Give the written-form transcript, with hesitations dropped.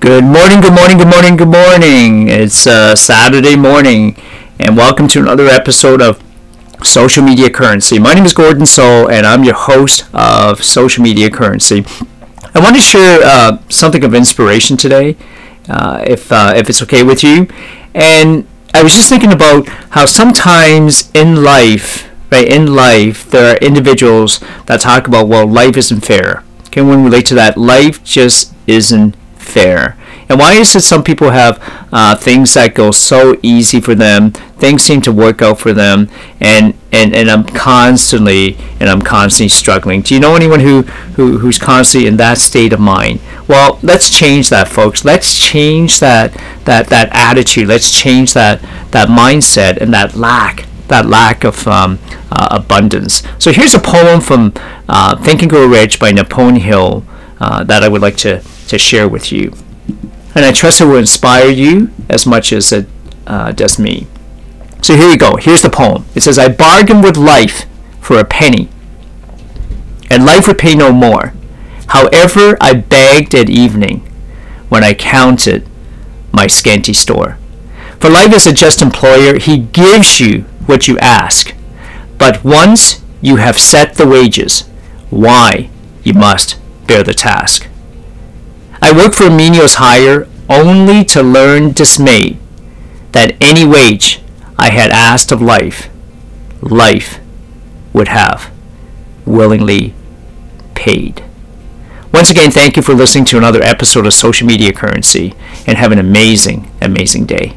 Good morning. It's Saturday morning, and welcome to another episode of Social Media Currency. My name is Gordon Soule, and I'm your host of Social Media Currency. I want to share something of inspiration today, if it's okay with you. And I was just thinking about how sometimes in life, there are individuals that talk about, well, life isn't fair. Can one relate to that? Life just isn't fair. And why is it some people have things that go so easy for them, things seem to work out for them, and I'm constantly struggling? Do you know anyone who's constantly in that state of mind? Well, let's change that, folks. Let's change that attitude. Let's change that mindset and that lack of abundance. So here's a poem from Think and Grow Rich by Napoleon Hill that I would like to share with you, and I trust it will inspire you as much as it does me. So here we go. Here's the poem. It says, I bargained with life for a penny, and life would pay no more. However, I begged at evening when I counted my scanty store. For life is a just employer. He gives you what you ask, but once you have set the wages, why, you must bear the task. I work for a menial's hire only to learn dismay that any wage I had asked of life, life would have willingly paid. Once again, thank you for listening to another episode of Social Media Currency, and have an amazing, amazing day.